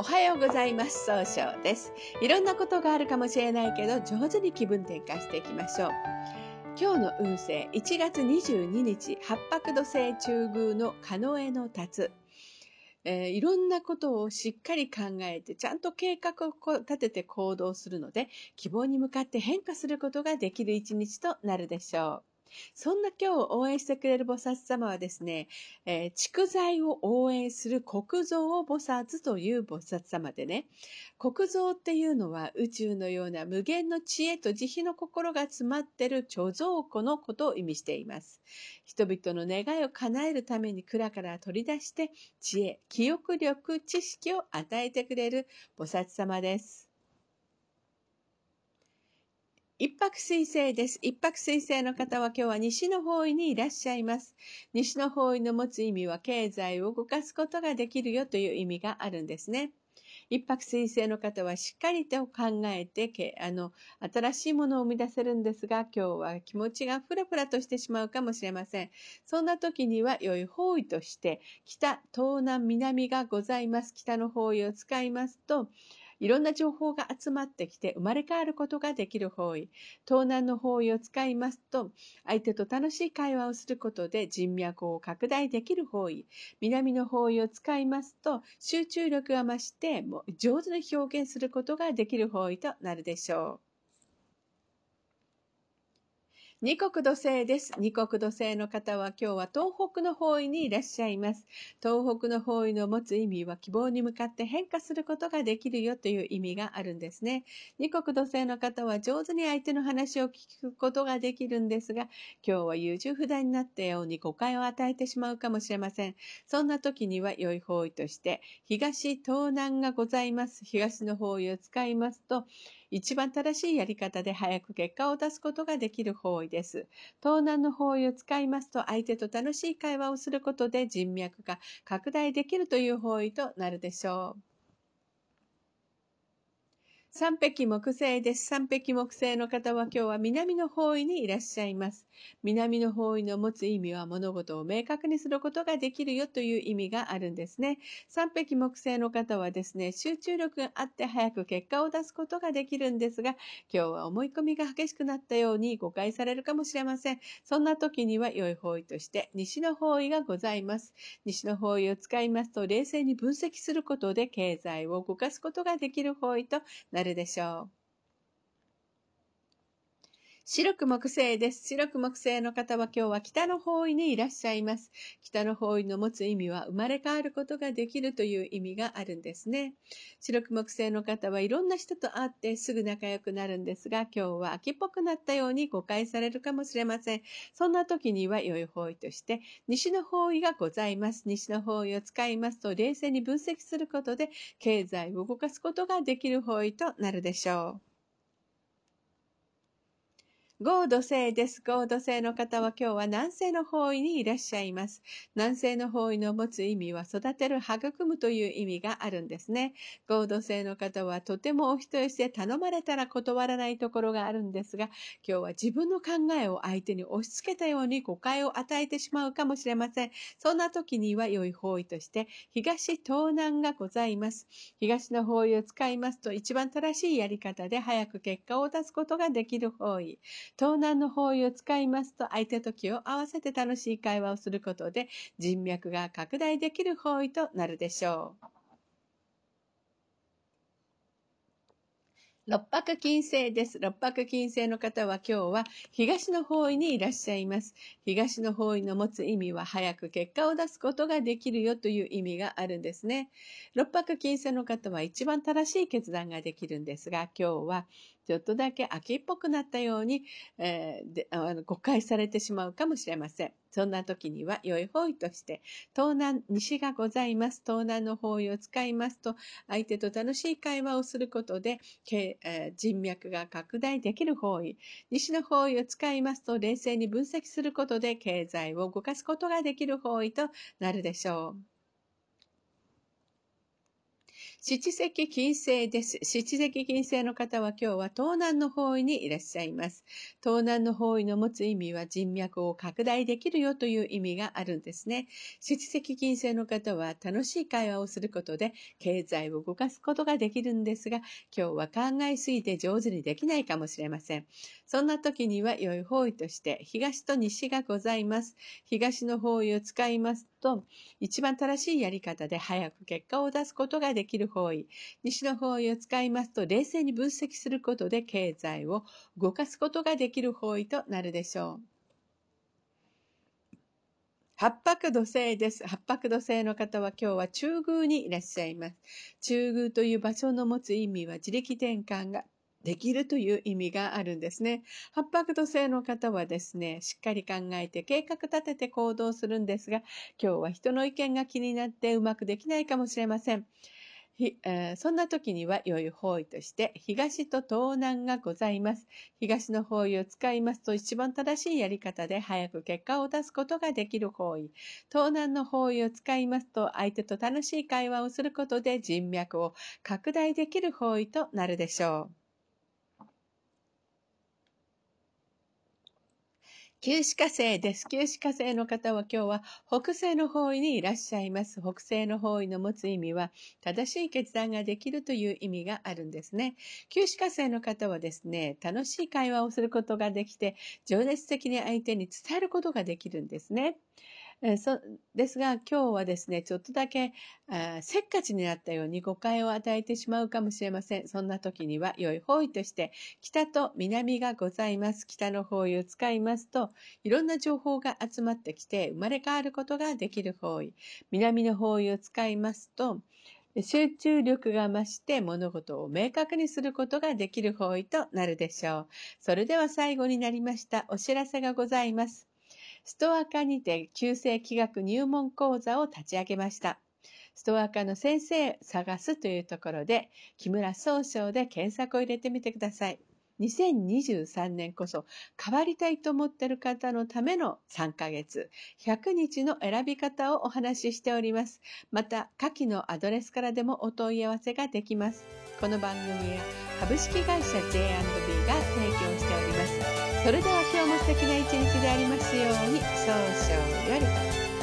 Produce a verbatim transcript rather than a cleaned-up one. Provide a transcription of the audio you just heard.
おはようございます。総称です。いろんなことがあるかもしれないけど、上手に気分転換していきましょう。今日の運勢、いちがつにじゅうににち、八白土星中宮の庚午の辰。えー、いろんなことをしっかり考えて、ちゃんと計画を立てて行動するので、希望に向かって変化することができる一日となるでしょう。そんな今日を応援してくれる菩薩様はですね、えー、蓄財を応援する穀蔵菩薩という菩薩様でね、穀蔵っていうのは宇宙のような無限の知恵と慈悲の心が詰まっている貯蔵庫のことを意味しています。人々の願いを叶えるために蔵から取り出して、知恵、記憶力、知識を与えてくれる菩薩様です。一白水星です。一白水星の方は今日は西の方位にいらっしゃいます。西の方位の持つ意味は経済を動かすことができるよという意味があるんですね。一白水星の方はしっかりと考えて、あの、新しいものを生み出せるんですが、今日は気持ちがフラフラとしてしまうかもしれません。そんな時には良い方位として、北、東南、南がございます。北の方位を使いますと、いろんな情報が集まってきて生まれ変わることができる方位。東南の方位を使いますと、相手と楽しい会話をすることで人脈を拡大できる方位。南の方位を使いますと、集中力が増してもう上手に表現することができる方位となるでしょう。二黒土星です。二黒土星の方は今日は東北の方位にいらっしゃいます。東北の方位の持つ意味は希望に向かって変化することができるよという意味があるんですね。二黒土星の方は上手に相手の話を聞くことができるんですが、今日は優柔不断になったように誤解を与えてしまうかもしれません。そんな時には良い方位として、東、東南がございます。東の方位を使いますと、一番正しいやり方で早く結果を出すことができる方位です。東南の方位を使いますと、相手と楽しい会話をすることで人脈が拡大できるという方位となるでしょう。三碧木星です。三碧木星の方は今日は南の方位にいらっしゃいます。南の方位の持つ意味は物事を明確にすることができるよという意味があるんですね。三碧木星の方はですね、集中力があって早く結果を出すことができるんですが、今日は思い込みが激しくなったように誤解されるかもしれません。そんな時には良い方位として西の方位がございます。西の方位を使いますと、冷静に分析することで経済を動かすことができる方位となります。なるでしょう。白く木星です。白く木星の方は今日は北の方位にいらっしゃいます。北の方位の持つ意味は生まれ変わることができるという意味があるんですね。白く木星の方はいろんな人と会ってすぐ仲良くなるんですが、今日は秋っぽくなったように誤解されるかもしれません。そんな時には良い方位として、西の方位がございます。西の方位を使いますと、冷静に分析することで経済を動かすことができる方位となるでしょう。合土星です。合土星の方は今日は南西の方位にいらっしゃいます。南西の方位の持つ意味は育てる、育むという意味があるんですね。合土星の方はとてもお人よしで頼まれたら断らないところがあるんですが、今日は自分の考えを相手に押し付けたように誤解を与えてしまうかもしれません。そんな時には良い方位として、東、東南がございます。東の方位を使いますと、一番正しいやり方で早く結果を出すことができる方位。東南の方位を使いますと、相手と気を合わせて楽しい会話をすることで人脈が拡大できる方位となるでしょう。六白金星です。六白金星の方は今日は東の方位にいらっしゃいます。東の方位の持つ意味は早く結果を出すことができるよという意味があるんですね。六白金星の方は一番正しい決断ができるんですが、今日はちょっとだけ秋っぽくなったように、えー、であの誤解されてしまうかもしれません。そんな時には良い方位として、東南、西がございます。東南の方位を使いますと、相手と楽しい会話をすることで、えー、人脈が拡大できる方位。西の方位を使いますと、冷静に分析することで、経済を動かすことができる方位となるでしょう。七赤金星です。七赤金星の方は今日は東南の方位にいらっしゃいます。東南の方位の持つ意味は人脈を拡大できるよという意味があるんですね。七赤金星の方は楽しい会話をすることで経済を動かすことができるんですが、今日は考えすぎて上手にできないかもしれません。そんな時には良い方位として東と西がございます。東の方位を使いますと、一番正しいやり方で早く結果を出すことができる方位。西の方位を使いますと、冷静に分析することで経済を動かすことができる方位となるでしょう。八白土星です。八白土星の方は今日は中宮にいらっしゃいます。中宮という場所の持つ意味は自力転換ができるという意味があるんですね。八白土星の方はですね、しっかり考えて計画立てて行動するんですが、今日は人の意見が気になってうまくできないかもしれません。ひえー、そんな時には良い方位として東と東南がございます。東の方位を使いますと一番正しいやり方で早く結果を出すことができる方位。東南の方位を使いますと相手と楽しい会話をすることで人脈を拡大できる方位となるでしょう。九紫火星です。九紫火星の方は今日は北西の方位にいらっしゃいます。北西の方位の持つ意味は正しい決断ができるという意味があるんですね。九紫火星の方はですね、楽しい会話をすることができて、情熱的に相手に伝えることができるんですね。えー、そですが今日はですね、ちょっとだけあせっかちになったように誤解を与えてしまうかもしれません。そんな時には良い方位として北と南がございます。北の方位を使いますといろんな情報が集まってきて生まれ変わることができる方位。南の方位を使いますと集中力が増して物事を明確にすることができる方位となるでしょう。それでは最後になりました。お知らせがございます。ストア科にて九星気学入門講座を立ち上げました。ストア科の先生探すというところで、木村総称で検索を入れてみてください。にせんにじゅうさんねんこそ変わりたいと思っている方のためのさんかげつ、ひゃくにちの選び方をお話ししております。また、下記のアドレスからでもお問い合わせができます。この番組は株式会社 ジェイアンドビー が提供しております。それでは今日も素敵な一日でありますように。早々より。